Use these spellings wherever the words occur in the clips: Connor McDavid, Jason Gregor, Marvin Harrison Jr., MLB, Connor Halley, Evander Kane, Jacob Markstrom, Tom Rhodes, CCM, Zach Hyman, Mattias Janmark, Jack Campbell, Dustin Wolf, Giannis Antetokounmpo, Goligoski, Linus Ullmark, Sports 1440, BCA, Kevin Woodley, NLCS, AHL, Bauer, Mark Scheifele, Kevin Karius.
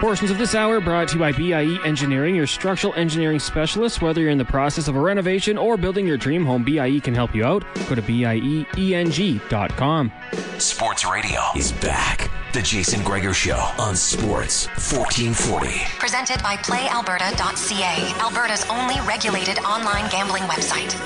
Portions of this hour brought to you by BIE Engineering, your structural engineering specialist. Whether you're in the process of a renovation or building your dream home, BIE can help you out. Go to BIEENG.com. Sports Radio is back. The Jason Gregor Show on Sports 1440. Presented by PlayAlberta.ca, Alberta's only regulated online gambling website.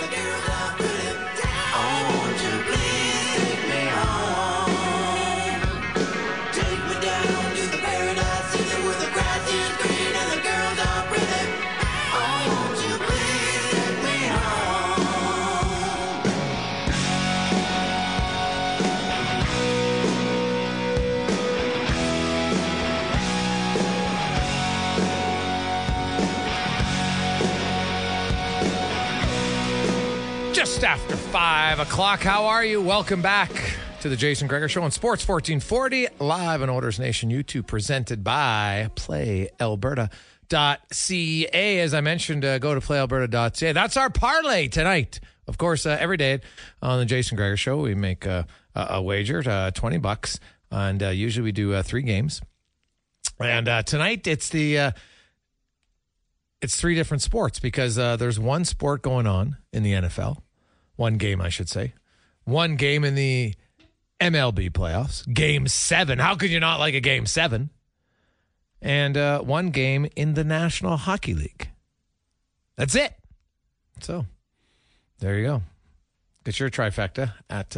Just after 5 o'clock, how are you? Welcome back to the Jason Gregor Show on Sports 1440, live on Orders Nation YouTube, presented by PlayAlberta.ca. As I mentioned, go to PlayAlberta.ca. That's our parlay tonight. Of course, every day on the Jason Gregor Show, we make a wager, $20, and usually we do three games. And tonight, it's the... It's three different sports because there's one sport going on in the NFL. One game, I should say. One game in the MLB playoffs. Game 7. How could you not like a Game 7? And one game in the National Hockey League. That's it. So, there you go. Get your trifecta at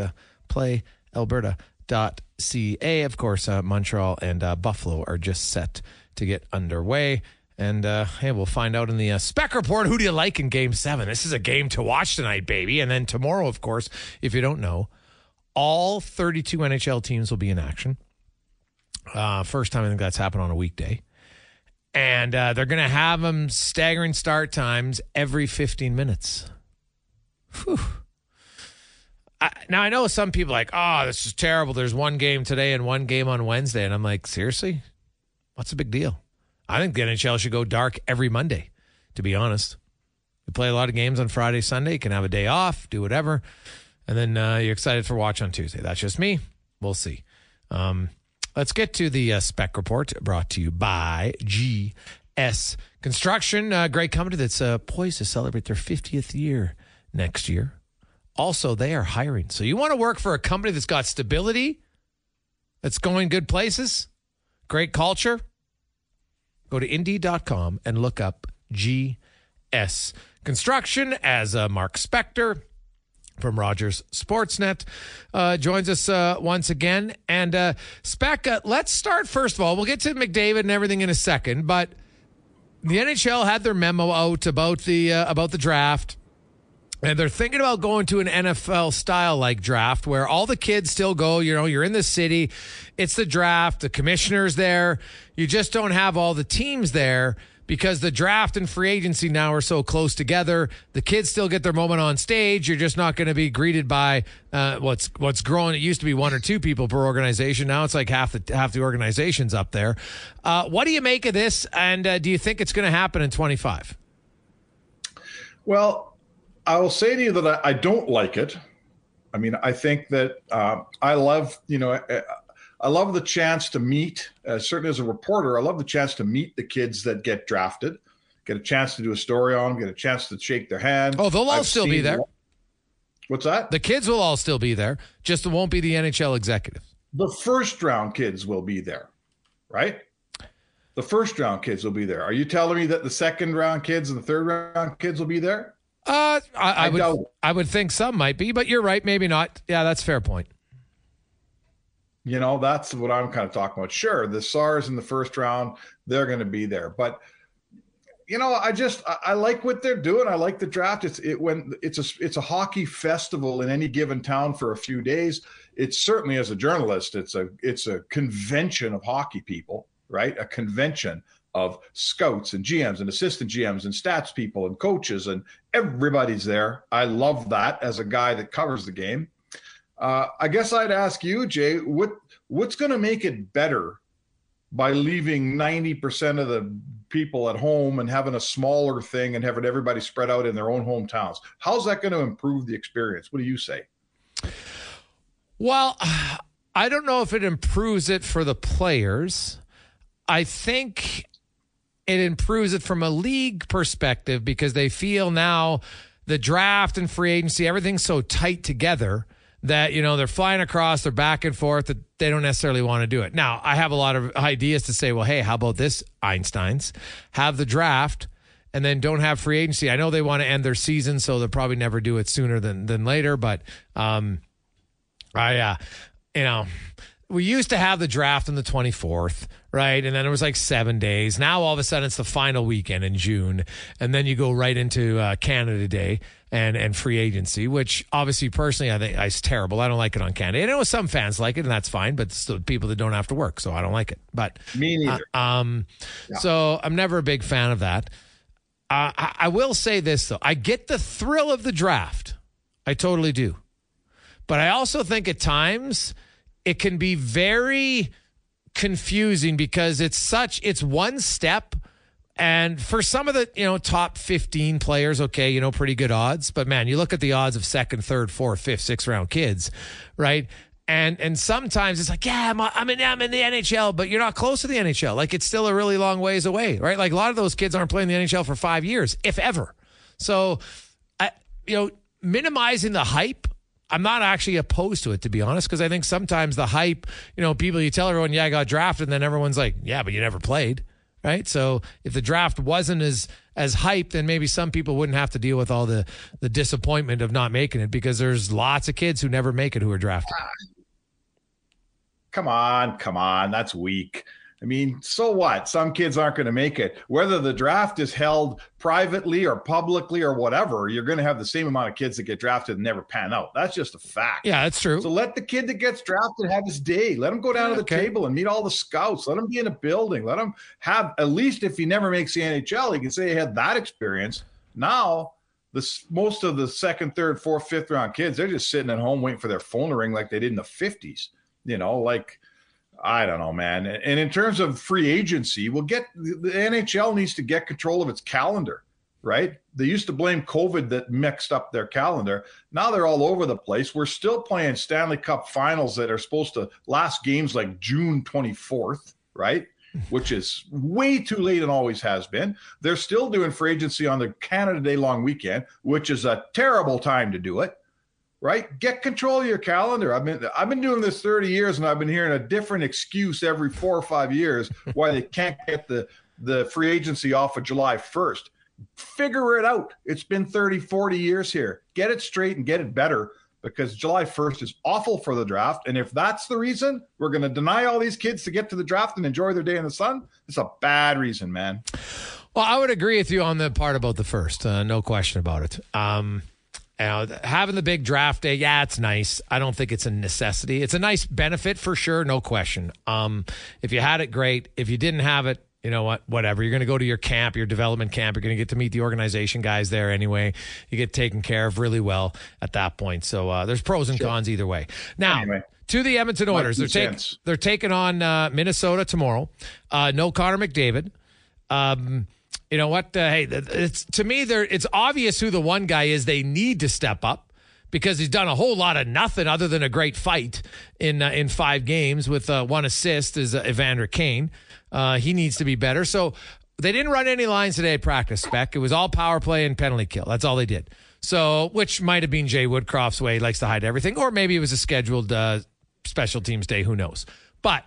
playalberta.ca. Of course, Montreal and Buffalo are just set to get underway. And, hey, we'll find out in the Spec Report, who do you like in Game 7? This is a game to watch tonight, baby. And then tomorrow, of course, if you don't know, all 32 NHL teams will be in action. First time I think that's happened on a weekday. And they're going to have them staggering start times every 15 minutes. Whew. Now, I know some people are like, oh, this is terrible. There's one game today and one game on Wednesday. And I'm like, seriously? What's the big deal? I think the NHL should go dark every Monday, to be honest. You play a lot of games on Friday, Sunday. You can have a day off, do whatever. And then you're excited for watch on Tuesday. That's just me. We'll see. Let's get to the Spec Report brought to you by GS Construction. Great company that's poised to celebrate their 50th year next year. Also, they are hiring. So you want to work for a company that's got stability, that's going good places, great culture. Go to Indeed.com and look up GS construction as Mark Spector from Rogers Sportsnet joins us once again. And Spec, let's start first of all. We'll get to McDavid and everything in a second, but the NHL had their memo out about the draft, and they're thinking about going to an NFL style like draft where all the kids still go. You know, you're in the city, it's the draft, the commissioner's there. You just don't have all the teams there, because the draft and free agency now are so close together. The kids still get their moment on stage. You're just not going to be greeted by what's growing. It used to be one or two people per organization. Now it's like half the organization's up there. What do you make of this? And do you think it's going to happen in 25? Well, I will say to you that I don't like it. I mean, I think that I love the chance to meet, certainly as a reporter, I love the chance to meet the kids that get drafted, get a chance to do a story on them, get a chance to shake their hand. Oh, they'll all still be there. What's that? The kids will all still be there, just it won't be the NHL executives. The first-round kids will be there, right? The first-round kids will be there. Are you telling me that the second-round kids and the third-round kids will be there? I would think some might be, but you're right, maybe not. Yeah, that's a fair point. You know, that's what I'm kind of talking about. Sure, the Stars in the first round, they're going to be there. But, you know, I like what they're doing. I like the draft. It's a hockey festival in any given town for a few days. It's certainly, as a journalist, it's a convention of hockey people, right? A convention of scouts and GMs and assistant GMs and stats people and coaches, and everybody's there. I love that as a guy that covers the game. I guess I'd ask you, Jay, what's going to make it better by leaving 90% of the people at home and having a smaller thing and having everybody spread out in their own hometowns? How's that going to improve the experience? What do you say? Well, I don't know if it improves it for the players. I think it improves it from a league perspective, because they feel now the draft and free agency, everything's so tight together that, you know, they're flying across, they're back and forth, that they don't necessarily want to do it. Now, I have a lot of ideas to say, well, hey, how about this, Einsteins? Have the draft and then don't have free agency. I know they want to end their season, so they'll probably never do it sooner than later. But, we used to have the draft on the 24th, right? And then it was like 7 days. Now, all of a sudden, it's the final weekend in June. And then you go right into Canada Day and free agency, which obviously, personally, I think is terrible. I don't like it on Canada. I know some fans like it, and that's fine, but still people that don't have to work, so I don't like it. But me neither. Yeah. So I'm never a big fan of that. I will say this, though. I get the thrill of the draft. I totally do. But I also think at times it can be very confusing, because it's one step, and for some of the, you know, top 15 players, okay, you know, pretty good odds, but man, you look at the odds of second, third, fourth, fifth, sixth round kids, right? And sometimes it's like, yeah, I'm in the NHL, but you're not close to the NHL. Like, it's still a really long ways away, right? Like, a lot of those kids aren't playing the NHL for 5 years, if ever. So, minimizing the hype, I'm not actually opposed to it, to be honest, because I think sometimes the hype, you know, people, you tell everyone, yeah, I got drafted, and then everyone's like, yeah, but you never played, right? So if the draft wasn't as hyped, then maybe some people wouldn't have to deal with all the disappointment of not making it, because there's lots of kids who never make it who are drafted. Come on. That's weak. I mean, so what? Some kids aren't going to make it. Whether the draft is held privately or publicly or whatever, you're going to have the same amount of kids that get drafted and never pan out. That's just a fact. Yeah, that's true. So let the kid that gets drafted have his day. Let him go down to the table and meet all the scouts. Let him be in a building. Let him have, at least if he never makes the NHL, he can say he had that experience. Now, most of the second, third, fourth, fifth round kids, they're just sitting at home waiting for their phone to ring like they did in the 50s. You know, like, I don't know, man. And in terms of free agency, the NHL needs to get control of its calendar, right? They used to blame COVID that mixed up their calendar. Now they're all over the place. We're still playing Stanley Cup finals that are supposed to last games like June 24th, right? Which is way too late and always has been. They're still doing free agency on the Canada Day long weekend, which is a terrible time to do it. Right? Get control of your calendar. I've been doing this 30 years, and I've been hearing a different excuse every 4 or 5 years why they can't get the free agency off of July 1st. figure it out. It's been 30, 40 years here. Get it straight and get it better, because July 1st is awful for the draft. And if that's the reason we're going to deny all these kids to get to the draft and enjoy their day in the sun, it's a bad reason, man. Well, I would agree with you on the part about the first. No question about it. You know, having the big draft day, yeah, it's nice. I don't think it's a necessity. It's a nice benefit for sure, no question. If you had it, great. If you didn't have it, you know what, whatever. You're going to go to your camp, your development camp. You're going to get to meet the organization guys there anyway. You get taken care of really well at that point. So there's pros and cons either way. Now, anyway, to the Edmonton Oilers. They're taking on Minnesota tomorrow. No Connor McDavid. You know what? Hey, it's, to me, it's obvious who the one guy is they need to step up, because he's done a whole lot of nothing other than a great fight in 5 games with one assist, is Evander Kane. He needs to be better. So they didn't run any lines today at practice, Spec. It was all power play and penalty kill. That's all they did. So, which might have been Jay Woodcroft's way. He likes to hide everything. Or maybe it was a scheduled special teams day. Who knows? But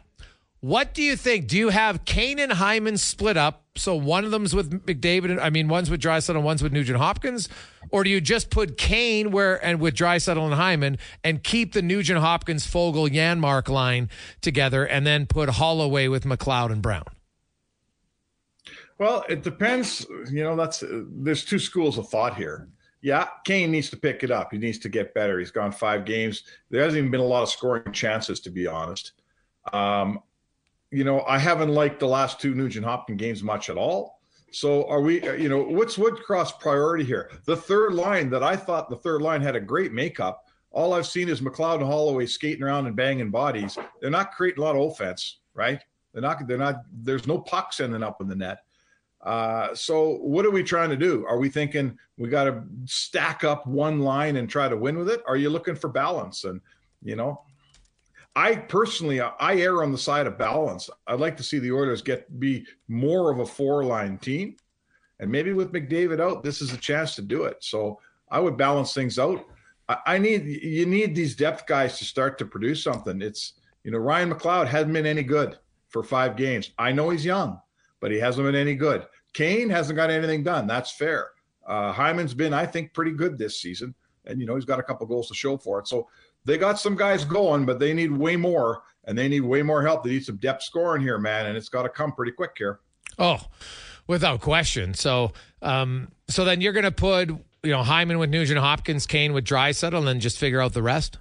what do you think? Do you have Kane and Hyman split up, so one of them's with McDavid, one's with Dreisaitl and one's with Nugent Hopkins? Or do you just put Kane with Dreisaitl and Hyman and keep the Nugent Hopkins, Fogle, Janmark line together and then put Holloway with McLeod and Brown? Well, it depends. You know, there's 2 schools of thought here. Yeah, Kane needs to pick it up. He needs to get better. He's gone 5 games. There hasn't even been a lot of scoring chances, to be honest. You know, I haven't liked the last 2 Nugent Hopkins games much at all. So are we, you know, what's Woodcroft's priority here? The third line that I thought the third line had a great makeup. All I've seen is McLeod and Holloway skating around and banging bodies. They're not creating a lot of offense, right? They're not, there's no pucks ending up in the net. So what are we trying to do? Are we thinking we got to stack up one line and try to win with it? Are you looking for balance? And, you know, I personally, I err on the side of balance. I'd like to see the Oilers be more of a 4-line team. And maybe with McDavid out, this is a chance to do it. So I would balance things out. You need these depth guys to start to produce something. It's, you know, Ryan McLeod hasn't been any good for 5 games. I know he's young, but he hasn't been any good. Kane hasn't got anything done. That's fair. Hyman's been, I think, pretty good this season. And, you know, he's got a couple goals to show for it. So they got some guys going, but they need way more, and they need way more help. They need some depth scoring here, man, and it's got to come pretty quick here. Oh, without question. So so then you're going to put, you know, Hyman with Nugent Hopkins, Kane with Dreisaitl, and then just figure out the rest?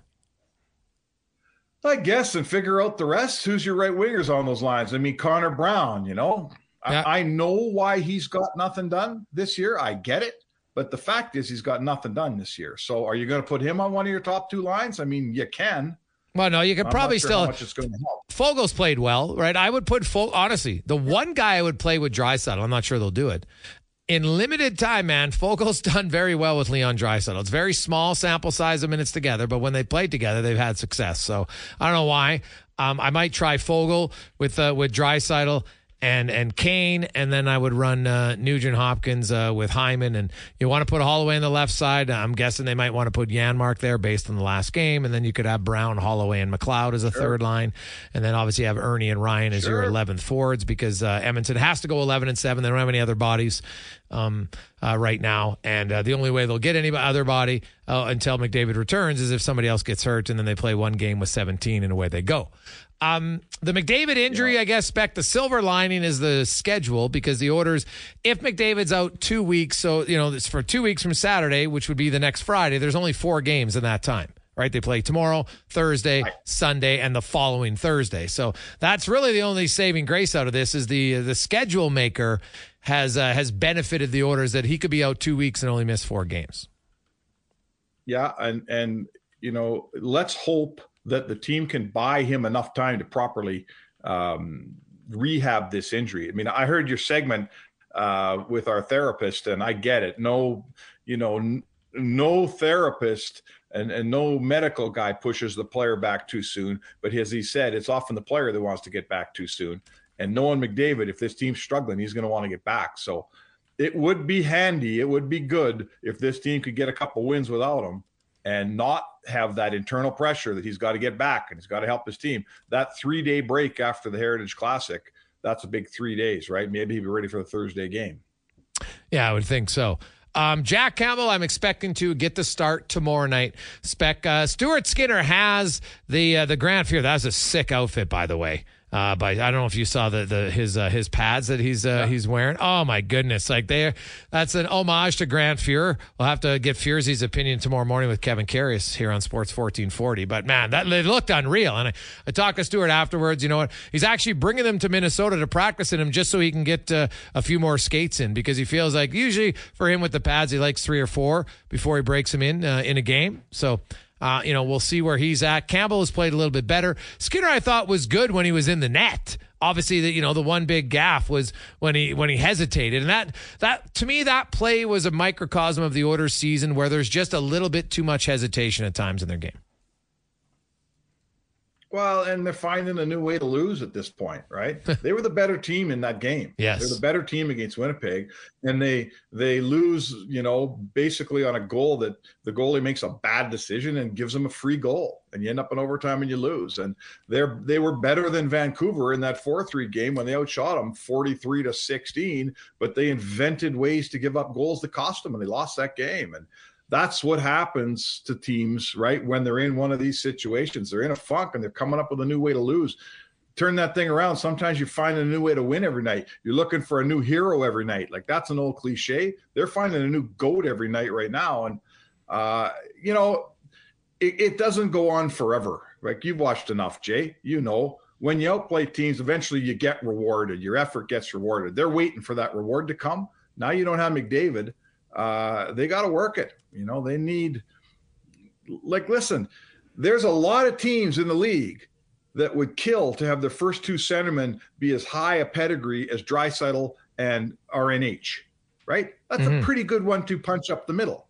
I guess, and figure out the rest. Who's your right wingers on those lines? I mean, Connor Brown, you know. Yeah. I know why he's got nothing done this year. I get it. But the fact is he's got nothing done this year. So are you going to put him on one of your top 2 lines? I mean, you can. Well, no, you can. I'm probably sure still. How much it's going to help. Fogle's played well, right? I would put Fogle. Honestly, the one guy I would play with Dreisaitl, I'm not sure they'll do it. In limited time, man, Fogle's done very well with Leon Dreisaitl. It's very small sample size of minutes together, but when they played together, they've had success. So I don't know why. I might try Fogle with Dreisaitl and Kane, and then I would run Nugent Hopkins with Hyman. And you want to put Holloway on the left side. I'm guessing they might want to put Janmark there based on the last game. And then you could have Brown, Holloway, and McLeod as a third line. And then obviously have Ernie and Ryan as your 11th forwards, because Edmonton has to go 11-7. They don't have any other bodies right now. And the only way they'll get any other body until McDavid returns is if somebody else gets hurt, and then they play 1 game with 17 and away they go. The McDavid injury, yeah. I guess, Spec, the silver lining is the schedule, because the orders, if McDavid's out 2 weeks, so, you know, it's for 2 weeks from Saturday, which would be the next Friday, there's only 4 games in that time, right? They play tomorrow, Thursday, Sunday, and the following Thursday. So that's really the only saving grace out of this, is the schedule maker has benefited the orders that he could be out 2 weeks and only miss 4 games. Yeah, and you know, let's hope that the team can buy him enough time to properly rehab this injury. I mean, I heard your segment with our therapist, and I get it. No, you know, no therapist and no medical guy pushes the player back too soon. But as he said, it's often the player that wants to get back too soon. And knowing McDavid, if this team's struggling, he's going to want to get back. So it would be handy, it would be good if this team could get a couple wins without him, and not have that internal pressure that he's got to get back and he's got to help his team. That 3-day break after the Heritage Classic, that's a big 3 days, right? Maybe he'll be ready for the Thursday game. Yeah, I would think so. Jack Campbell, I'm expecting to get the start tomorrow night. Spec, Stuart Skinner has the Grant Fuhr. That was a sick outfit, by the way. By I don't know if you saw his pads that he's wearing. Oh my goodness! Like that's an homage to Grant Fuhr. We'll have to get Fuhrzy's opinion tomorrow morning with Kevin Karius here on Sports 1440. But man, that it looked unreal. And I talked to Stuart afterwards. You know what? He's actually bringing them to Minnesota to practice in them just so he can get a few more skates in, because he feels like usually for him with the pads he likes 3 or 4 before he breaks them in a game. So. We'll see where he's at. Campbell has played a little bit better. Skinner, I thought, was good when he was in the net. Obviously, the one big gaffe was when he hesitated, and that to me that play was a microcosm of the Oilers' season, where there's just a little bit too much hesitation at times in their game. Well, and they're finding a new way to lose at this point, right? They were the better team in that game. Yes. They're the better team against Winnipeg, and they lose, basically on a goal that the goalie makes a bad decision and gives them a free goal, and you end up in overtime and you lose. And they were better than Vancouver in that 4-3 game when they outshot them 43-16, but they invented ways to give up goals that cost them, and they lost that game. And that's what happens to teams, right? When they're in one of these situations, they're in a funk and they're coming up with a new way to lose. Turn that thing around. Sometimes you find a new way to win every night. You're looking for a new hero every night. Like, that's an old cliche. They're finding a new goat every night right now. And, it doesn't go on forever. Like, you've watched enough, Jay, when you outplay teams, eventually you get rewarded. Your effort gets rewarded. They're waiting for that reward to come. Now you don't have McDavid. They got to work it. They need, listen, there's a lot of teams in the league that would kill to have their first two centermen be as high a pedigree as Dreisaitl and RNH, right? That's a pretty good 1-2 punch up the middle,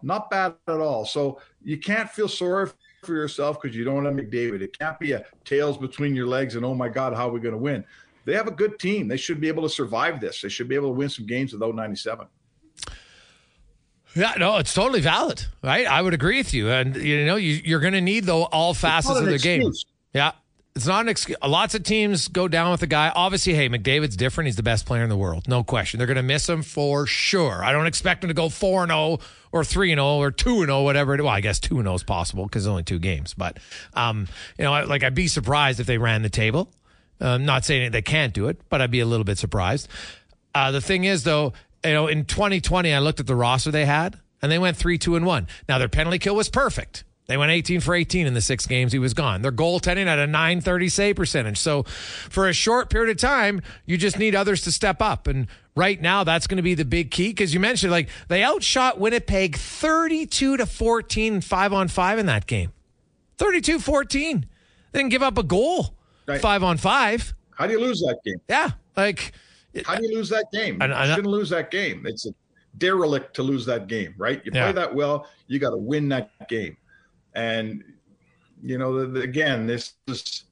not bad at all. So you can't feel sorry for yourself because you don't have McDavid. It can't be a tails between your legs and, oh my God, how are we going to win? They have a good team. They should be able to survive this. They should be able to win some games without 97. Yeah, no, it's totally valid, right? I would agree with you. And, you're going to need, though, all facets of the game. Yeah, it's not an excuse. Lots of teams go down with the guy. Obviously, hey, McDavid's different. He's the best player in the world. No question. They're going to miss him for sure. I don't expect him to go 4-0 or 3-0 or 2-0, whatever. Well, I guess 2-0 is possible because it's only 2 games. But, I'd be surprised if they ran the table. I'm not saying they can't do it, but I'd be a little bit surprised. The thing is, though, in 2020, I looked at the roster they had, and they went 3-2-1. Now, their penalty kill was perfect. They went 18-for-18 in the 6 games he was gone. Their goaltending had a .930 save percentage. So for a short period of time, you just need others to step up. And right now, that's going to be the big key, because you mentioned, they outshot Winnipeg 32-14, 5-on-5 in that game. 32-14. They didn't give up a goal, right? 5-on-5. How do you lose that game? Yeah, how do you lose that game? You shouldn't lose that game. It's a derelict to lose that game, right? You play that well, you got to win that game. And, again, this is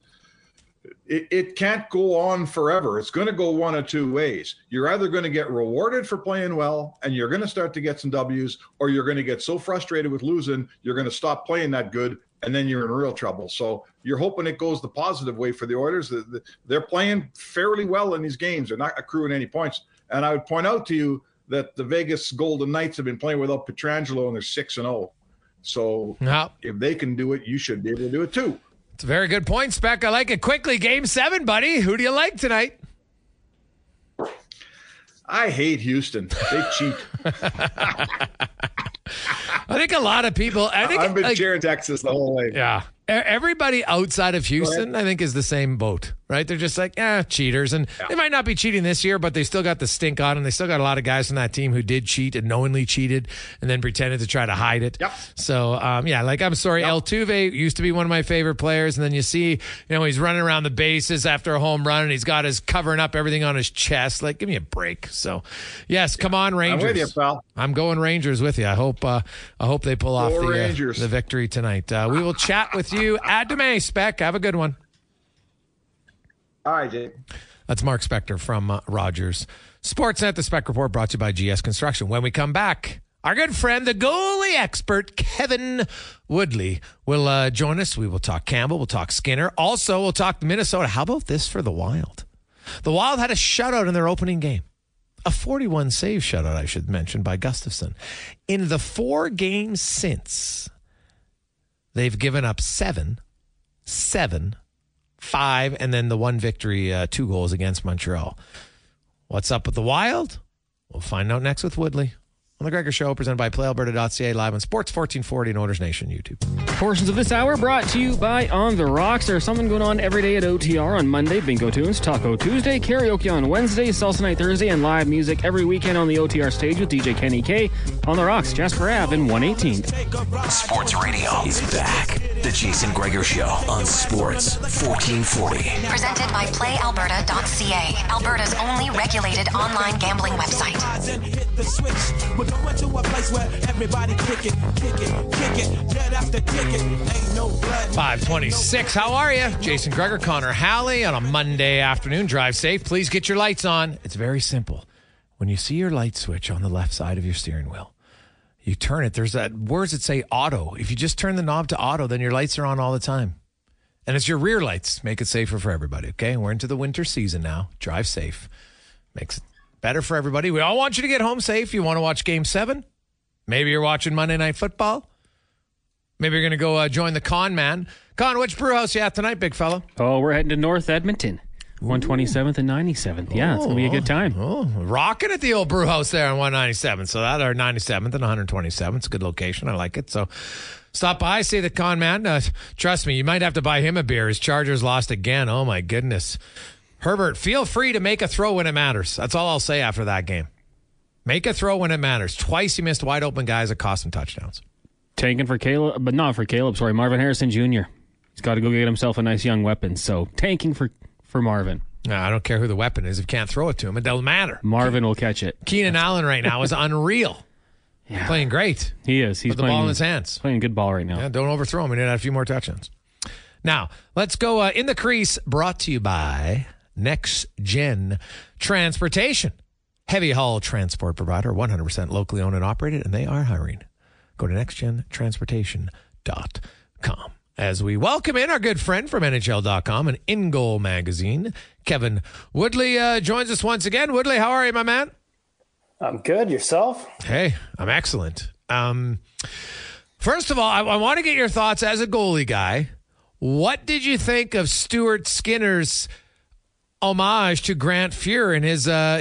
it can't go on forever. It's going to go 1 of 2 ways. You're either going to get rewarded for playing well and you're going to start to get some W's, or you're going to get so frustrated with losing, you're going to stop playing that good, and then you're in real trouble. So you're hoping it goes the positive way for the Oilers. They're playing fairly well in these games. They're not accruing any points. And I would point out to you that the Vegas Golden Knights have been playing without Pietrangelo, and they're 6-0. So if they can do it, you should be able to do it too. It's a very good point, Spec. I like it. Quickly, Game 7, buddy. Who do you like tonight? I hate Houston. They cheat. I think a lot of people. I've been cheering Texas the whole way. Yeah. Everybody outside of Houston, I think, is the same boat, right? They're just like, cheaters. And they might not be cheating this year, but they still got the stink on them. They still got a lot of guys from that team who did cheat and knowingly cheated and then pretended to try to hide it. Yep. So, I'm sorry. Yep. Altuve used to be one of my favorite players. And then you see, he's running around the bases after a home run and he's got his covering up everything on his chest. Like, give me a break. So, yes, come on, Rangers. I'm with you, pal. I'm going Rangers with you. I hope they pull off the victory tonight. We will chat with you at DeMay, Spec. Have a good one. All right, Jake. That's Mark Spector from Rogers Sportsnet. The Spec Report brought to you by GS Construction. When we come back, our good friend, the goalie expert, Kevin Woodley, will join us. We will talk Campbell. We'll talk Skinner. Also, we'll talk Minnesota. How about this for the Wild? The Wild had a shutout in their opening game. a 41 save shutout, I should mention, by Gustavsson. In the four games since, they've given up 7, 7, 5, and then the one victory, 2 goals against Montreal. What's up with the Wild? We'll find out next with Woodley. On The Gregor Show, presented by PlayAlberta.ca, live on Sports 1440 and Oilers Nation YouTube. Portions of this hour brought to you by On The Rocks. There's something going on every day at OTR on Monday. Bingo Tunes, Taco Tuesday, karaoke on Wednesday, Salsa Night Thursday, and live music every weekend on the OTR stage with DJ Kenny K. On The Rocks, Jasper Ave and 118th. Sports Radio is back. The Jason Gregor Show on Sports 1440. Presented by PlayAlberta.ca, Alberta's only regulated online gambling website. Going to a place where everybody kick it, dead after ticket, ain't no blood. 5:26, how are you? Jason Gregor, Connor Halley on a Monday afternoon. Drive safe, please get your lights on. It's very simple. When you see your light switch on the left side of your steering wheel, you turn it. There's that words that say auto. If you just turn the knob to auto, then your lights are on all the time. And it's your rear lights. Make it safer for everybody, okay? We're into the winter season now. Drive safe. Makes it better for everybody. We all want you to get home safe. You want to watch Game 7? Maybe you're watching Monday Night Football. Maybe you're going to go join the con man. Con, which brewhouse you at tonight, big fella? Oh, we're heading to North Edmonton. 127th and 97th. Yeah, it's going to be a good time. Oh, rocking at the old brew house there on 197th. So that are 97th and 127th. It's a good location. I like it. So stop by, see the con man. Trust me, you might have to buy him a beer. His Chargers lost again. Oh, my goodness. Herbert, feel free to make a throw when it matters. That's all I'll say after that game. Make a throw when it matters. Twice he missed wide open guys that cost him touchdowns. Tanking for Caleb, but not for Caleb. Sorry, Marvin Harrison Jr. He's got to go get himself a nice young weapon. So tanking for Marvin. No, I don't care who the weapon is. If you can't throw it to him, it doesn't matter. Marvin will catch it. Keenan Allen right now is unreal. Yeah. Playing great. He is. He's playing the ball in his hands. Playing good ball right now. Yeah, don't overthrow him. He did have a few more touchdowns. Now, let's go in the crease, brought to you by Next Gen Transportation. Heavy haul transport provider, 100% locally owned and operated, and they are hiring. Go to nextgentransportation.com. As we welcome in our good friend from NHL.com and In-Goal Magazine, Kevin Woodley joins us once again. Woodley, how are you, my man? I'm good. Yourself? Hey, I'm excellent. First of all, I want to get your thoughts as a goalie guy. What did you think of Stuart Skinner's homage to Grant Fuhr and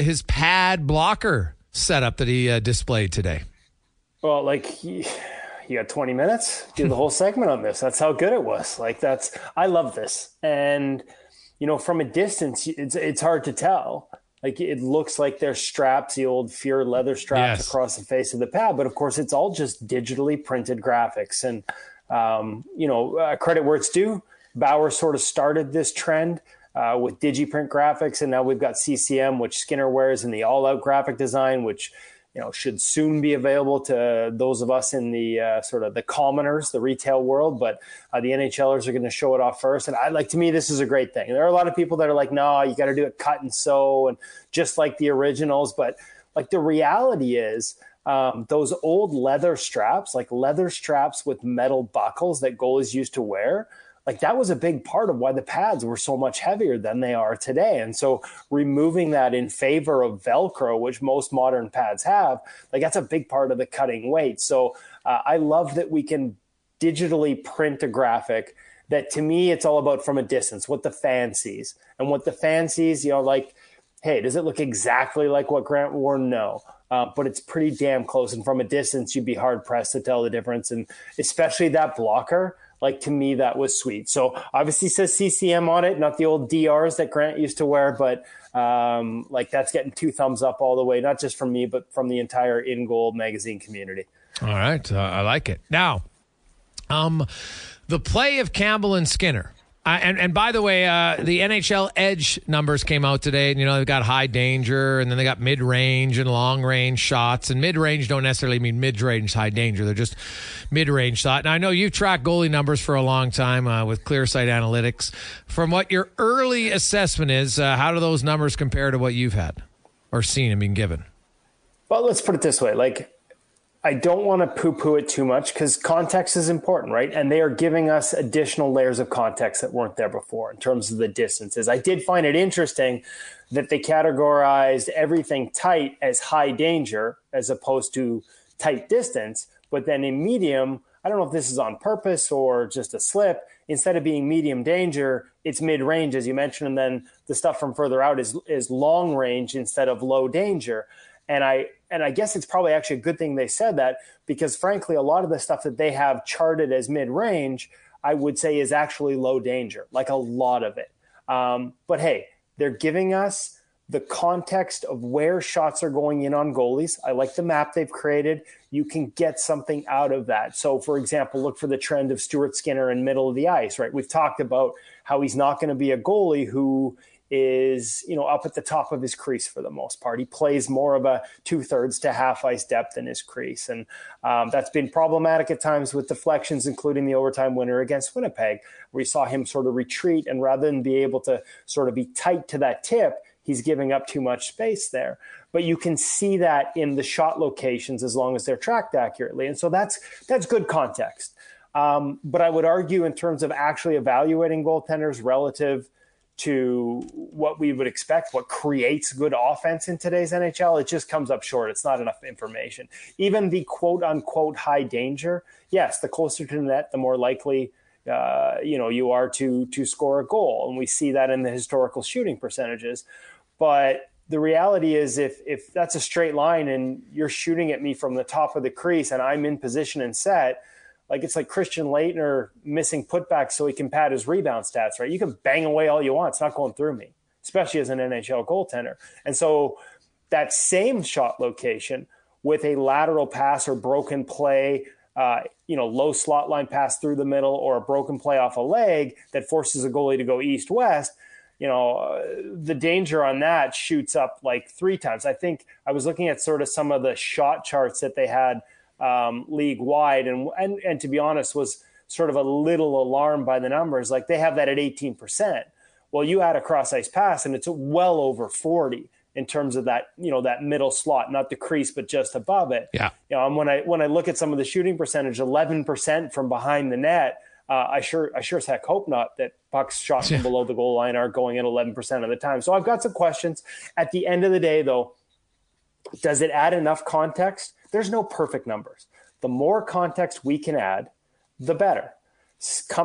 his pad blocker setup that he displayed today? Well, you got 20 minutes, do the whole segment on this. That's how good it was. I love this. And, from a distance, it's hard to tell. It looks like they're straps, the old Fuhr leather straps across the face of the pad. But of course, it's all just digitally printed graphics. And, credit where it's due. Bauer sort of started this trend with digiprint graphics. And now we've got CCM, which Skinner wears in the all out graphic design, which, should soon be available to those of us in the sort of the commoners, the retail world, but the NHLers are going to show it off first. And to me, this is a great thing. There are a lot of people that are like, no, you got to do it cut and sew and just like the originals. But the reality is those old leather straps, leather straps with metal buckles that goalies used to wear, that was a big part of why the pads were so much heavier than they are today. And so removing that in favor of Velcro, which most modern pads have, that's a big part of the cutting weight. So I love that we can digitally print a graphic that, to me, it's all about from a distance, what the fan sees. And what the fan sees, hey, does it look exactly like what Grant wore? No. But it's pretty damn close. And from a distance, you'd be hard pressed to tell the difference. And especially that blocker. To me, that was sweet. So obviously says CCM on it, not the old DRs that Grant used to wear, but that's getting 2 thumbs up all the way, not just from me, but from the entire In-Goal Magazine community. All right. I like it. Now, the play of Campbell and Skinner. And by the way, the NHL Edge numbers came out today, and they've got high danger, and then they got mid-range and long-range shots. And mid-range don't necessarily mean mid-range high danger; they're just mid-range shot. And I know you've tracked goalie numbers for a long time with ClearSight Analytics. From what your early assessment is, how do those numbers compare to what you've had or seen and been given? Well, let's put it this way: I don't want to poo-poo it too much because context is important, right? And they are giving us additional layers of context that weren't there before in terms of the distances. I did find it interesting that they categorized everything tight as high danger as opposed to tight distance, but then in medium, I don't know if this is on purpose or just a slip. Instead of being medium danger, it's mid-range, as you mentioned, and then the stuff from further out is long range instead of low danger. And I guess it's probably actually a good thing they said that, because frankly, a lot of the stuff that they have charted as mid-range, I would say is actually low danger, like a lot of it. But hey, they're giving us the context of where shots are going in on goalies. I like the map they've created. You can get something out of that. So for example, look for the trend of Stuart Skinner in middle of the ice, right? We've talked about how he's not going to be a goalie who is, you know, up at the top of his crease for the most part. He plays more of a 2/3 to half ice depth in his crease. And that's been problematic at times with deflections, including the overtime winner against Winnipeg, where you saw him sort of retreat, and rather than be able to sort of be tight to that tip, he's giving up too much space there. But you can see that in the shot locations as long as they're tracked accurately. And so that's good context. But I would argue in terms of actually evaluating goaltenders relative to what we would expect, what creates good offense in today's NHL, it just comes up short. It's not enough information. Even the quote unquote high danger, yes, the closer to the net, the more likely you are to score a goal. And we see that in the historical shooting percentages. But the reality is if that's a straight line and you're shooting at me from the top of the crease and I'm in position and set, like it's like Christian Laettner missing putbacks so he can pad his rebound stats, right? You can bang away all you want. It's not going through me, especially as an NHL goaltender. And so that same shot location with a lateral pass or broken play, low slot line pass through the middle or a broken play off a leg that forces a goalie to go east-west, the danger on that shoots up like 3 times. I think I was looking at sort of some of the shot charts that they had league wide. And to be honest, was sort of a little alarmed by the numbers. Like they have that at 18%. Well, you add a cross ice pass and it's well over 40 in terms of that, that middle slot, not the crease, but just above it. Yeah. And when I look at some of the shooting percentage, 11% from behind the net, I sure as heck hope not that pucks shot from below the goal line are going in 11% of the time. So I've got some questions. At the end of the day though, does it add enough context? There's no perfect numbers. The more context we can add, the better.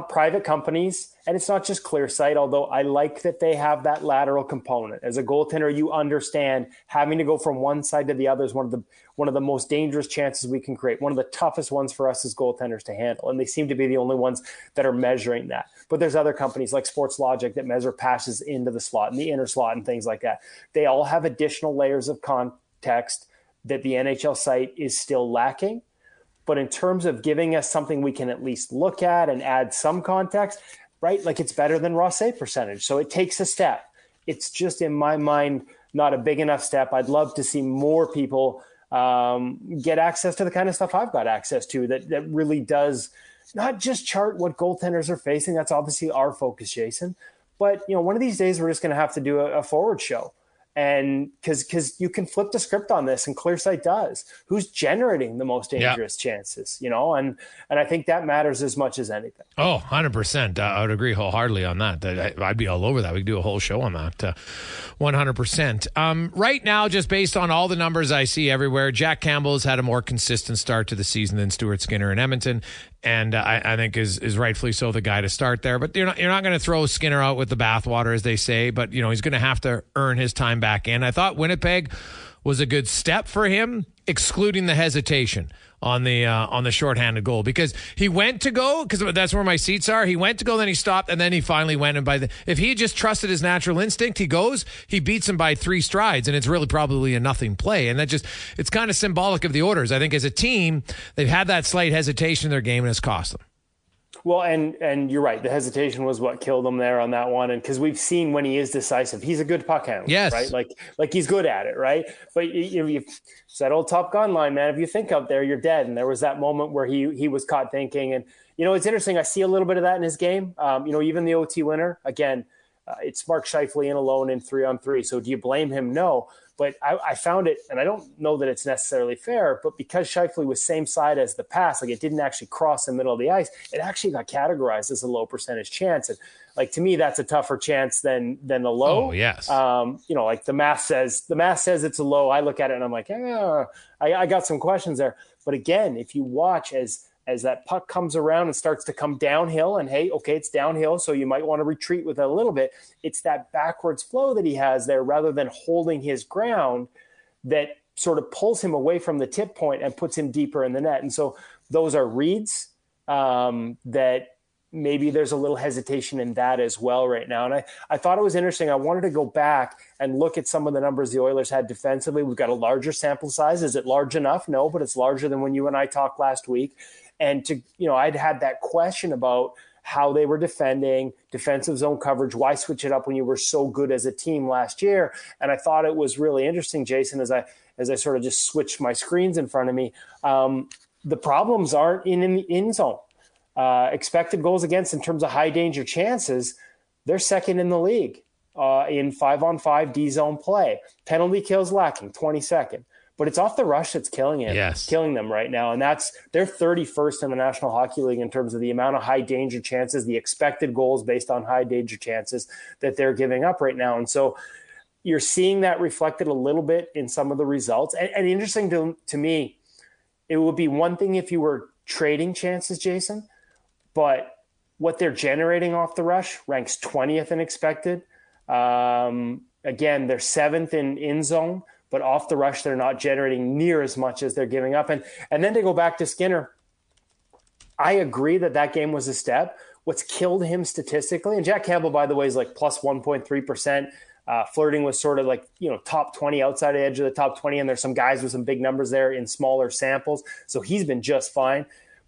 Private companies, and it's not just Clearsight, although I like that they have that lateral component. As a goaltender, you understand having to go from one side to the other is one of the most dangerous chances we can create, one of the toughest ones for us as goaltenders to handle, and they seem to be the only ones that are measuring that. But there's other companies like Sports Logic that measure passes into the slot and the inner slot and things like that. They all have additional layers of context that the NHL site is still lacking. But in terms of giving us something we can at least look at and add some context, right? Like it's better than raw save percentage. So it takes a step. It's just, in my mind, not a big enough step. I'd love to see more people get access to the kind of stuff I've got access to that really does not just chart what goaltenders are facing. That's obviously our focus, Jason. But, one of these days we're just going to have to do a forward show. And because you can flip the script on this, and Clearsight does. Who's generating the most dangerous chances, And I think that matters as much as anything. Oh, 100%. I would agree wholeheartedly on that. I'd be all over that. We could do a whole show on that. 100%. Right now, just based on all the numbers I see everywhere, Jack Campbell has had a more consistent start to the season than Stuart Skinner in Edmonton. And I think is rightfully so the guy to start there. But you're not going to throw Skinner out with the bathwater, as they say. But he's going to have to earn his time back in. I thought Winnipeg was a good step for him, excluding the hesitation on the shorthanded goal, because he went to go, because that's where my seats are. He went to go, then he stopped, and then he finally went. And if he just trusted his natural instinct, he goes, he beats him by 3 strides, and it's really probably a nothing play. And it's kind of symbolic of the orders. I think as a team, they've had that slight hesitation in their game, and it's cost them. Well, and you're right. The hesitation was what killed him there on that one. And because we've seen when he is decisive, he's a good puck handler, yes, right? Like he's good at it, right? But it's that old Top Gun line, man. If you think out there, you're dead. And there was that moment where he was caught thinking. And, it's interesting. I see a little bit of that in his game. Even the OT winner, again, it's Mark Scheifele in alone in 3-on-3. So do you blame him? No. But I found it, and I don't know that it's necessarily fair, but because Scheifele was same side as the pass, like it didn't actually cross the middle of the ice, it actually got categorized as a low percentage chance. And like, to me, that's a tougher chance than the low. Oh, yes. You know, like the math says it's a low. I look at it and I'm like, I got some questions there. But again, if you watch as that puck comes around and starts to come downhill, and hey, okay, it's downhill, so you might want to retreat with it a little bit. It's that backwards flow that he has there rather than holding his ground that sort of pulls him away from the tip point and puts him deeper in the net. And so those are reads that maybe there's a little hesitation in that as well right now. And I thought it was interesting. I wanted to go back and look at some of the numbers the Oilers had defensively. We've got a larger sample size. Is it large enough? No, but it's larger than when you and I talked last week. And to, you know, I'd had that question about how they were defending, defensive zone coverage, why switch it up when you were so good as a team last year? And I thought it was really interesting, Jason, as I sort of just switched my screens in front of me. The problems aren't in the end zone. Expected goals against in terms of high danger chances, they're second in the league in 5-on-5 D zone play. Penalty kills lacking, 22nd. But it's off the rush that's killing them right now. And they're 31st in the National Hockey League in terms of the amount of high danger chances, the expected goals based on high danger chances that they're giving up right now. And so you're seeing that reflected a little bit in some of the results. And interesting to me, it would be one thing if you were trading chances, Jason, but what they're generating off the rush ranks 20th in expected. Again, they're 7th in in-zone. But off the rush, they're not generating near as much as they're giving up. And then to go back to Skinner, I agree that game was a step. What's killed him statistically, and Jack Campbell, by the way, is like plus 1.3%, flirting with sort of like, you know, top 20, outside edge of the top 20. And there's some guys with some big numbers there in smaller samples. So he's been just fine.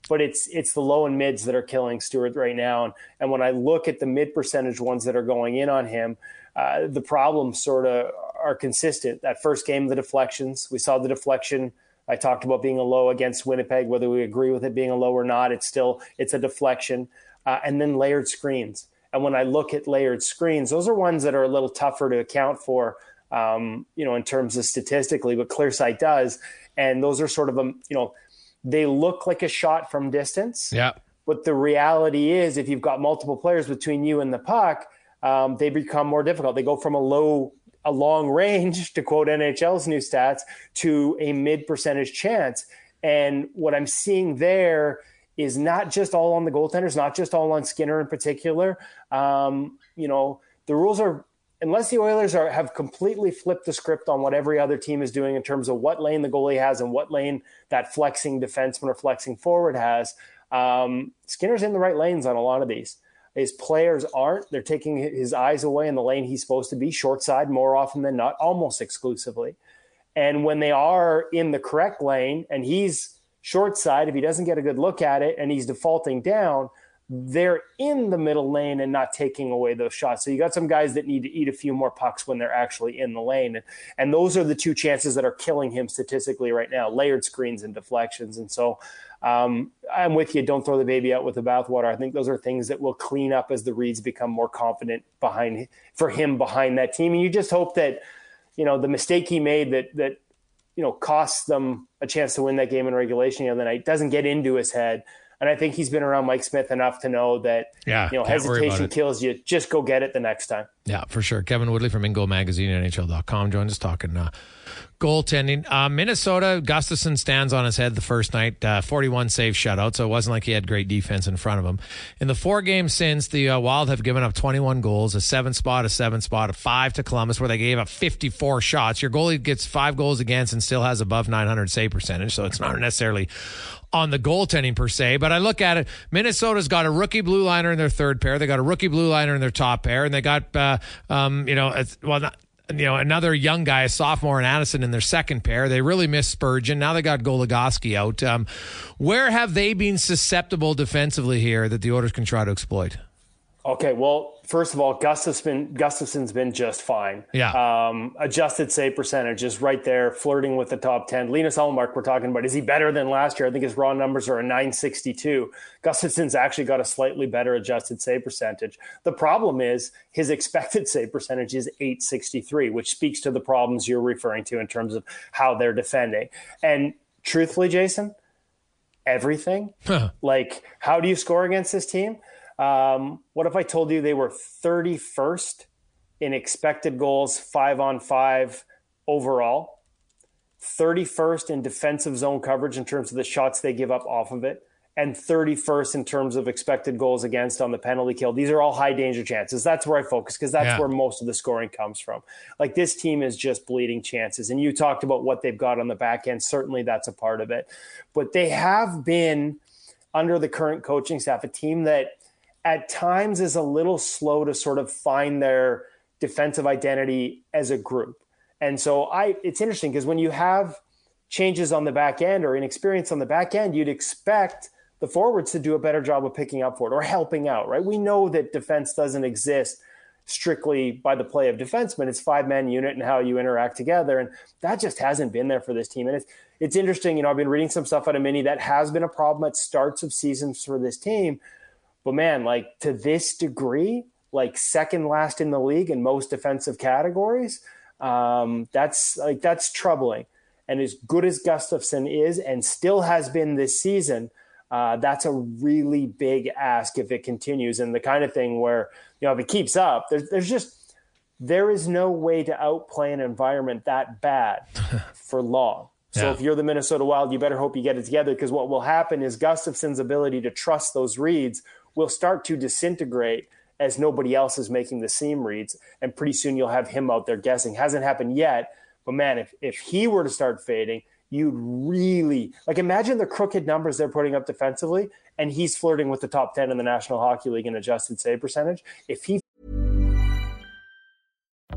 But it's the low and mids that are killing Stuart right now. And when I look at the mid percentage ones that are going in on him, the problems sort of are consistent. That first game, the deflections, we saw the deflection. I talked about being a low against Winnipeg, whether we agree with it being a low or not, it's a deflection. And then layered screens. And when I look at layered screens, those are ones that are a little tougher to account for, you know, in terms of statistically, but Clearsight does. And those are sort of, you know, they look like a shot from distance. Yeah. But the reality is, if you've got multiple players between you and the puck, they become more difficult. They go from a long range, to quote NHL's new stats, to a mid-percentage chance. And what I'm seeing there is not just all on the goaltenders, not just all on Skinner in particular. You know, the rules are, unless the Oilers have completely flipped the script on what every other team is doing in terms of what lane the goalie has and what lane that flexing defenseman or flexing forward has, Skinner's in the right lanes on a lot of these. His players aren't. They're taking his eyes away in the lane he's supposed to be, short side more often than not, almost exclusively. And when they are in the correct lane and he's short side, if he doesn't get a good look at it and he's defaulting down, they're in the middle lane and not taking away those shots. So you got some guys that need to eat a few more pucks when they're actually in the lane. And those are the two chances that are killing him statistically right now, layered screens and deflections. And so I'm with you. Don't throw the baby out with the bathwater. I think those are things that will clean up as the reads become more confident behind that team. And you just hope that, you know, the mistake he made that, you know, cost them a chance to win that game in regulation the other night doesn't get into his head. And I think he's been around Mike Smith enough to know that, you know, hesitation kills you. Just go get it the next time. Yeah, for sure. Kevin Woodley from In-Goal Magazine, NHL.com, joined us talking goaltending. Minnesota, Gustafsson stands on his head the first night, 41 save shutout, so it wasn't like he had great defense in front of him. In the four games since, the Wild have given up 21 goals, a 7 spot, a 5 to Columbus, where they gave up 54 shots. Your goalie gets 5 goals against and still has above 900 save percentage, so it's not necessarily on the goaltending per se, but I look at it. Minnesota's got a rookie blue liner in their third pair. They got a rookie blue liner in their top pair, and they got, another young guy, a sophomore, and Addison in their second pair. They really missed Spurgeon. Now they got Goligoski out. Where have they been susceptible defensively here that the Oilers can try to exploit? Okay, well, first of all, Gustafsson's been just fine. Yeah. Adjusted save percentage is right there, flirting with the top 10. Linus Ullmark, we're talking about, is he better than last year? I think his raw numbers are a 962. Gustafsson's actually got a slightly better adjusted save percentage. The problem is his expected save percentage is 863, which speaks to the problems you're referring to in terms of how they're defending. And truthfully, Jason, everything. Huh. Like, how do you score against this team? What if I told you they were 31st in expected goals, 5-on-5 overall, 31st in defensive zone coverage in terms of the shots they give up off of it, and 31st in terms of expected goals against on the penalty kill? These are all high danger chances. That's where I focus, because that's where most of the scoring comes from. Like, this team is just bleeding chances. And you talked about what they've got on the back end. Certainly that's a part of it. But they have been, under the current coaching staff, a team that at times is a little slow to sort of find their defensive identity as a group. And so it's interesting, because when you have changes on the back end or inexperience on the back end, you'd expect the forwards to do a better job of picking up for it or helping out, right? We know that defense doesn't exist strictly by the play of defensemen. It's five-man unit and how you interact together. And that just hasn't been there for this team. And it's interesting, you know, I've been reading some stuff out of Mini that has been a problem at starts of seasons for this team. But man, like, to this degree, like second last in the league in most defensive categories, that's troubling. And as good as Gustafsson is and still has been this season, that's a really big ask if it continues. And the kind of thing where, you know, if it keeps up, there is no way to outplay an environment that bad for long. So if you're the Minnesota Wild, you better hope you get it together, because what will happen is Gustafsson's ability to trust those reads will start to disintegrate as nobody else is making the seam reads. And pretty soon you'll have him out there guessing. Hasn't happened yet. But man, if he were to start fading, you'd really, like, imagine the crooked numbers they're putting up defensively. And he's flirting with the top 10 in the National Hockey League in adjusted save percentage.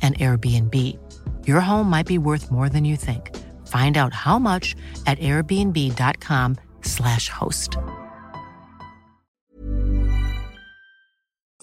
an Airbnb. Your home might be worth more than you think. Find out how much at airbnb.com/host.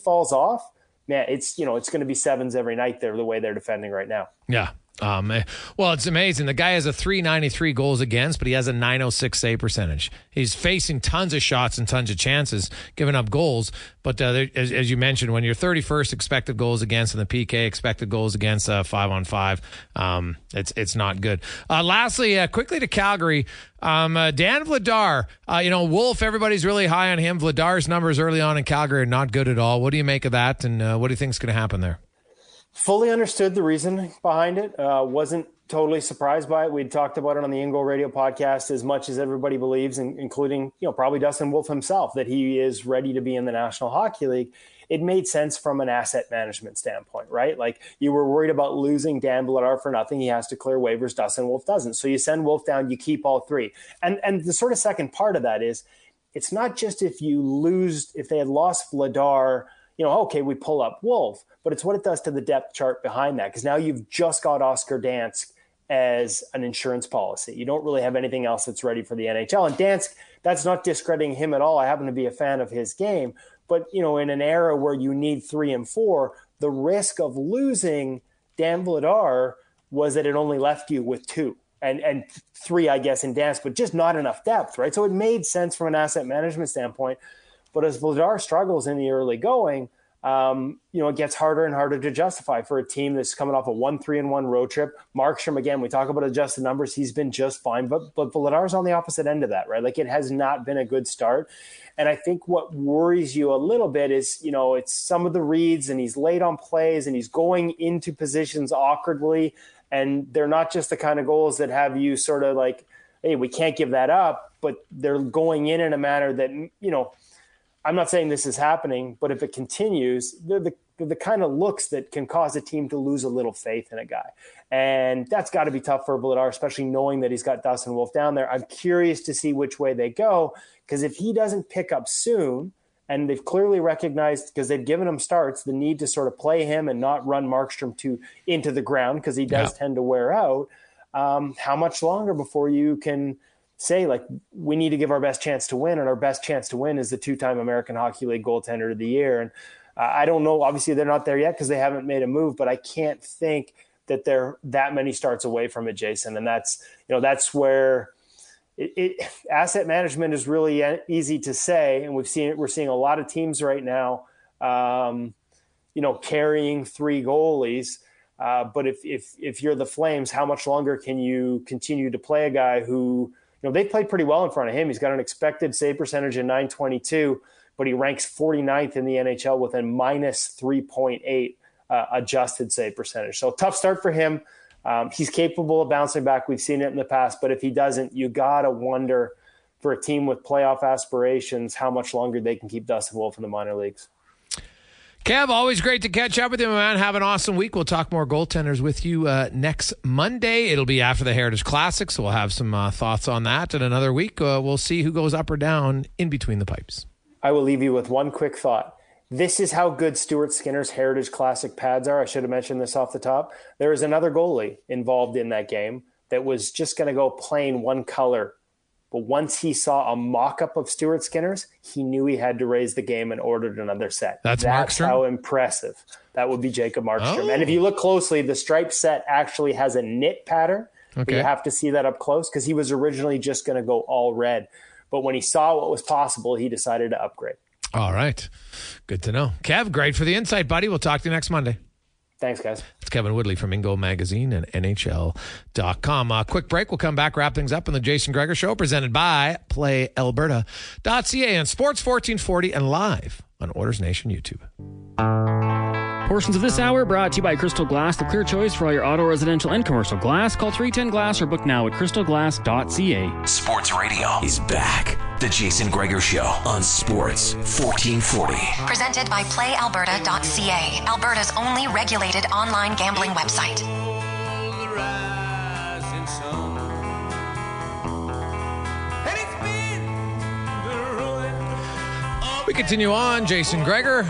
Falls off, man, it's going to be sevens every night there, the way they're defending right now. Yeah. Well, it's amazing. The guy has a 393 goals against, but he has a 906 save percentage. He's facing tons of shots and tons of chances, giving up goals. But as you mentioned, when you're 31st expected goals against in the PK, expected goals against 5-on-5, it's not good. Lastly, quickly to Calgary, Dan Vladar. Wolf, everybody's really high on him. Vladar's numbers early on in Calgary are not good at all. What do you make of that, and what do you think is going to happen there? Fully understood the reason behind it. Wasn't totally surprised by it. We'd talked about it on the In-Goal Radio podcast as much as everybody believes, including, probably Dustin Wolf himself, that he is ready to be in the National Hockey League. It made sense from an asset management standpoint, right? Like, you were worried about losing Dan Vladar for nothing. He has to clear waivers. Dustin Wolf doesn't. So you send Wolf down, you keep all three. And the sort of second part of that is, it's not just if they had lost Vladar, okay, we pull up Wolf, but it's what it does to the depth chart behind that, because now you've just got Oscar Dansk as an insurance policy. You don't really have anything else that's ready for the NHL. And Dansk, that's not discrediting him at all. I happen to be a fan of his game, But, you know, in an era where you need 3 and 4, the risk of losing Dan Vladar was that it only left you with 2 and 3, I guess, in depth, but just not enough depth, right? So it made sense from an asset management standpoint. But as Vladar struggles in the early going, you know, it gets harder and harder to justify for a team that's coming off a 1-3-1 road trip. Markstrom, again, we talk about adjusted numbers. He's been just fine, but Vladar's on the opposite end of that, right? Like, it has not been a good start. And I think what worries you a little bit is, you know, it's some of the reads, and he's late on plays, and he's going into positions awkwardly. And they're not just the kind of goals that have you sort of like, hey, we can't give that up, but they're going in a manner that, you know, I'm not saying this is happening, but if it continues, they're the kind of looks that can cause a team to lose a little faith in a guy. And that's got to be tough for Vladar, especially knowing that he's got Dustin Wolf down there. I'm curious to see which way they go, because if he doesn't pick up soon, and they've clearly recognized, because they've given him starts, the need to sort of play him and not run Markstrom into the ground, because he does tend to wear out. How much longer before you can say, like, we need to give our best chance to win, and our best chance to win is the 2-time American Hockey League goaltender of the year? And I don't know. Obviously, they're not there yet because they haven't made a move, but I can't think that they're that many starts away from it, Jason. And that's, you know, that's where asset management is really easy to say, and we've seen it. We're seeing a lot of teams right now, you know, carrying 3 goalies. But if you're the Flames, how much longer can you continue to play a guy who, you know, they played pretty well in front of him? He's got an expected save percentage in .922, but he ranks 49th in the NHL with a -3.8 adjusted save percentage. So tough start for him. He's capable of bouncing back. We've seen it in the past, but if he doesn't, you got to wonder, for a team with playoff aspirations, how much longer they can keep Dustin Wolf in the minor leagues. Kev, always great to catch up with you, man. Have an awesome week. We'll talk more goaltenders with you next Monday. It'll be after the Heritage Classic, so we'll have some thoughts on that. And another week, we'll see who goes up or down in between the pipes. I will leave you with one quick thought. This is how good Stuart Skinner's Heritage Classic pads are. I should have mentioned this off the top. There is another goalie involved in that game that was just going to go plain one color. But once he saw a mock-up of Stuart Skinner's, he knew he had to raise the game and ordered another set. That's Markstrom? How impressive. That would be Jacob Markstrom. Oh. And if you look closely, the stripe set actually has a knit pattern. Okay. But you have to see that up close, because he was originally just going to go all red. But when he saw what was possible, he decided to upgrade. All right. Good to know. Kev, great for the insight, buddy. We'll talk to you next Monday. Thanks, guys. It's Kevin Woodley from In-Goal Magazine and NHL.com. Quick break. We'll come back, wrap things up on the Jason Gregor Show, presented by PlayAlberta.ca and Sports 1440, and live on Oilers Nation YouTube. Portions of this hour brought to you by Crystal Glass, the clear choice for all your auto, residential, and commercial glass. Call 310-GLASS or book now at crystalglass.ca. Sports Radio is back. The Jason Gregor Show on Sports 1440. Presented by PlayAlberta.ca, Alberta's only regulated online gambling website. We continue on. Jason Gregor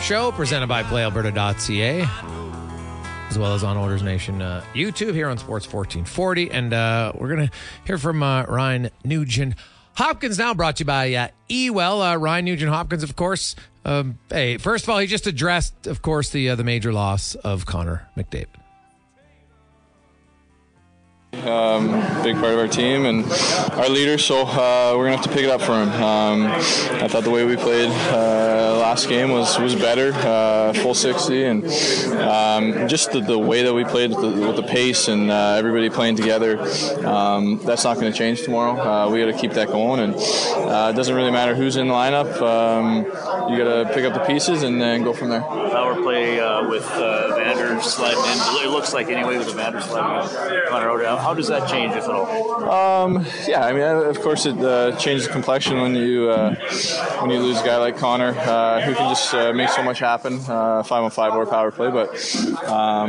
Show, presented by PlayAlberta.ca, as well as on Oilers Nation YouTube, here on Sports 1440. And we're going to hear from Ryan Nugent Hopkins now, brought to you by eWell. Ryan Nugent Hopkins, of course. Hey, first of all, he just addressed, of course, the major loss of Connor McDavid. Big part of our team and our leader, so we're going to have to pick it up for him. I thought the way we played last game was better, full 60, and just the way that we played with the pace and everybody playing together, that's not going to change tomorrow. We got to keep that going, and it doesn't really matter who's in the lineup. You got to pick up the pieces and then go from there. Power play with Evander sliding in, it looks like anyway, with Evander sliding in, Connor out. How does that change, if at all? Yeah, I mean, of course it changes the complexion when you lose a guy like Connor, who can just make so much happen, 5-on-5 or power play. But I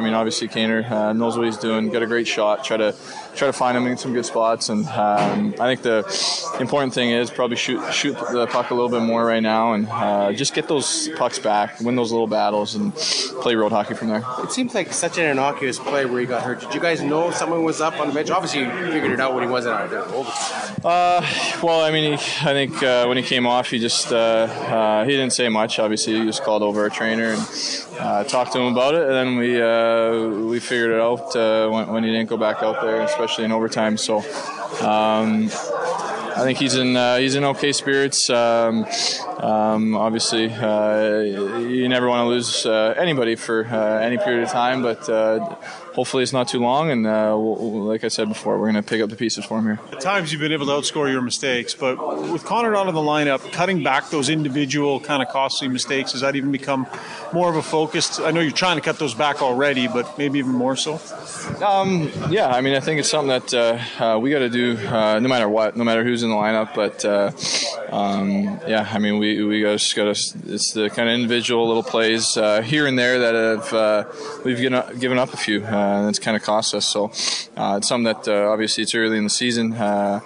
mean, obviously Kaner knows what he's doing. Got a great shot. Try to find him in some good spots. And I think the important thing is probably shoot the puck a little bit more right now, and just get those pucks back, win those little battles, and play road hockey from there. It seems like such an innocuous play where he got hurt. Did you guys know someone Chapman was up on the bench? Obviously, you figured it out when he wasn't out there. Well, I mean, I think when he came off, he just he didn't say much. Obviously, he just called over our trainer and talked to him about it, and then we figured it out when he didn't go back out there, especially in overtime. So I think he's in okay spirits. Obviously, you never want to lose anybody for any period of time, but hopefully it's not too long. And like I said before, we're going to pick up the pieces for him here. At times you've been able to outscore your mistakes, but with Connor out of the lineup, cutting back those individual kind of costly mistakes, has that even become more of a focus? I know you're trying to cut those back already, but maybe even more so? Yeah, I mean, I think it's something that we got to do no matter what, no matter who's in the lineup. But yeah, I mean, we just got to, it's the kind of individual little plays here and there that have we've given up a few, and it's kind of cost us. So it's something that obviously it's early in the season. We're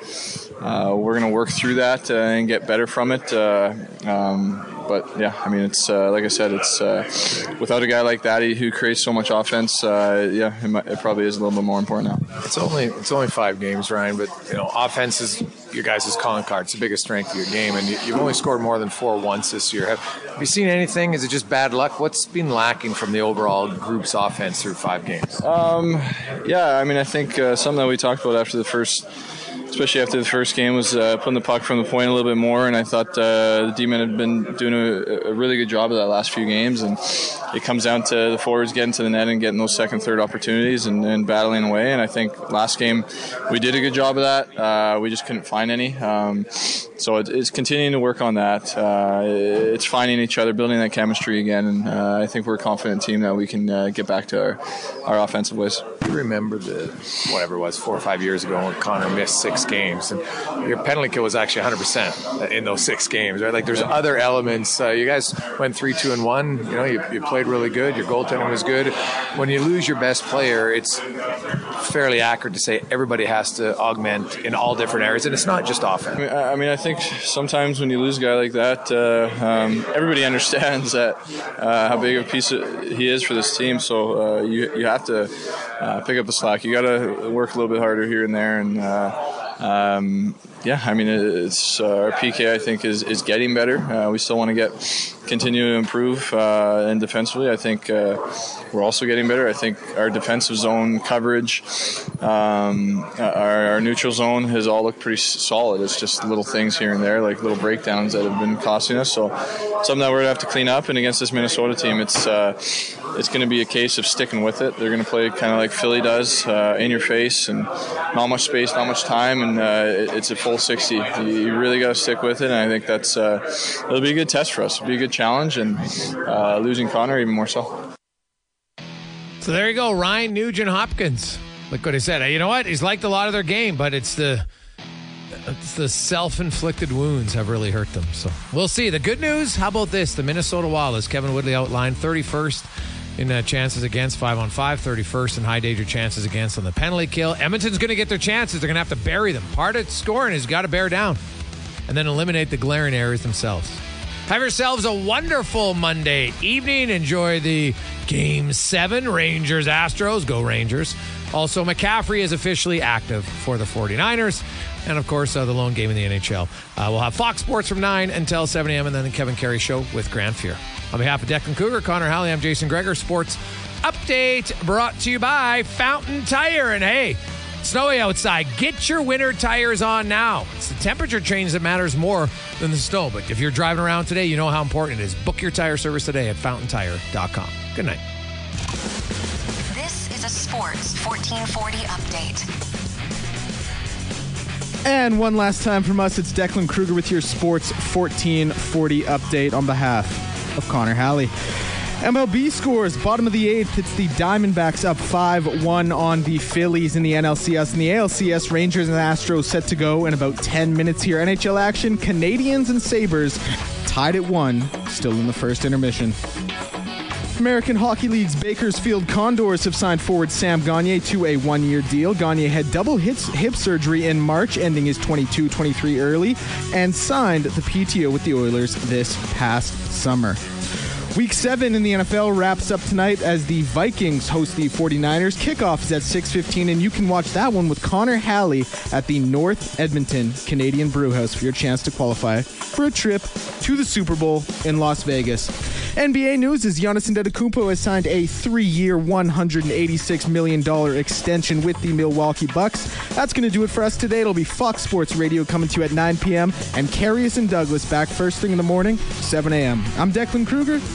going to work through that and get better from it. But yeah, I mean, it's like I said, it's without a guy like that who creates so much offense. Yeah, it probably is a little bit more important now. It's only 5 games, Ryan. But you know, offense is your guys' calling card. It's the biggest strength of your game, and you've only scored more than 4 once this year. Have you seen anything? Is it just bad luck? What's been lacking from the overall group's offense through 5 games? Yeah, I mean, I think something that we talked about after the first. Especially after the first game, was putting the puck from the point a little bit more, and I thought the D-men had been doing a really good job of that last few games, and it comes down to the forwards getting to the net and getting those second, third opportunities and battling away, and I think last game we did a good job of that. We just couldn't find any. So it's continuing to work on that. It's finding each other, building that chemistry again, and I think we're a confident team that we can get back to our offensive ways. You remember the, whatever it was, 4 or 5 years ago when Connor missed 6 games, and your penalty kill was actually 100% in those 6 games, right? Like, there's other elements. You guys went 3-2-1. You know, you played really good. Your goaltending was good. When you lose your best player, it's fairly accurate to say everybody has to augment in all different areas, and it's not just offense. I mean, I think sometimes when you lose a guy like that, everybody understands that how big of a piece he is for this team. So you have to pick up the slack. You got to work a little bit harder here and there, and. Yeah, I mean, it's our PK, I think, is getting better. We still want to continue to improve, and defensively, I think we're also getting better. I think our defensive zone coverage, our neutral zone, has all looked pretty solid. It's just little things here and there, like little breakdowns that have been costing us. So something that we're going to have to clean up. And against this Minnesota team, it's going to be a case of sticking with it. They're going to play kind of like Philly does, in your face, and not much space, not much time, and it's a full 60. You really got to stick with it, and I think that's it'll be a good test for us. It'll be a good challenge, and losing Connor even more so. So there you go, Ryan Nugent Hopkins. Look what he said. You know what? He's liked a lot of their game, but it's the self-inflicted wounds have really hurt them. So we'll see. The good news, how about this? The Minnesota Wild, as Kevin Woodley outlined, 31st in chances against 5-on-5, 31st in high danger chances against on the penalty kill. Edmonton's going to get their chances. They're going to have to bury them. Part of scoring is got to bear down and then eliminate the glaring errors themselves. Have yourselves a wonderful Monday evening. Enjoy the Game 7 Rangers-Astros. Go Rangers. Also, McCaffrey is officially active for the 49ers. And, of course, the lone game in the NHL. We'll have Fox Sports from 9 until 7 a.m. and then the Kevin Carey Show with Grant Fuhr. On behalf of Declan Kruger, Connor Halley, I'm Jason Gregor. Sports Update brought to you by Fountain Tire. And, hey, snowy outside. Get your winter tires on now. It's the temperature change that matters more than the snow. But if you're driving around today, you know how important it is. Book your tire service today at FountainTire.com. Good night. This is a Sports 1440 update. And one last time from us, it's Declan Kruger with your Sports 1440 update on behalf of Connor Halley. MLB scores, bottom of the 8th, it's the Diamondbacks up 5-1 on the Phillies in the NLCS. In the ALCS, Rangers and Astros set to go in about 10 minutes here. NHL action, Canadiens and Sabres tied at 1, still in the first intermission. American Hockey League's Bakersfield Condors have signed forward Sam Gagner to a 1-year deal. Gagner had double hip surgery in March, ending his 22-23 early, and signed the PTO with the Oilers this past summer. Week 7 in the NFL wraps up tonight as the Vikings host the 49ers. Kickoff is at 6:15, and you can watch that one with Connor Halley at the North Edmonton Canadian Brewhouse for your chance to qualify for a trip to the Super Bowl in Las Vegas. NBA news is Giannis Antetokounmpo has signed a 3-year, $186 million extension with the Milwaukee Bucks. That's going to do it for us today. It'll be Fox Sports Radio coming to you at 9 p.m. and Carius and Douglas back first thing in the morning, 7 a.m. I'm Declan Kruger.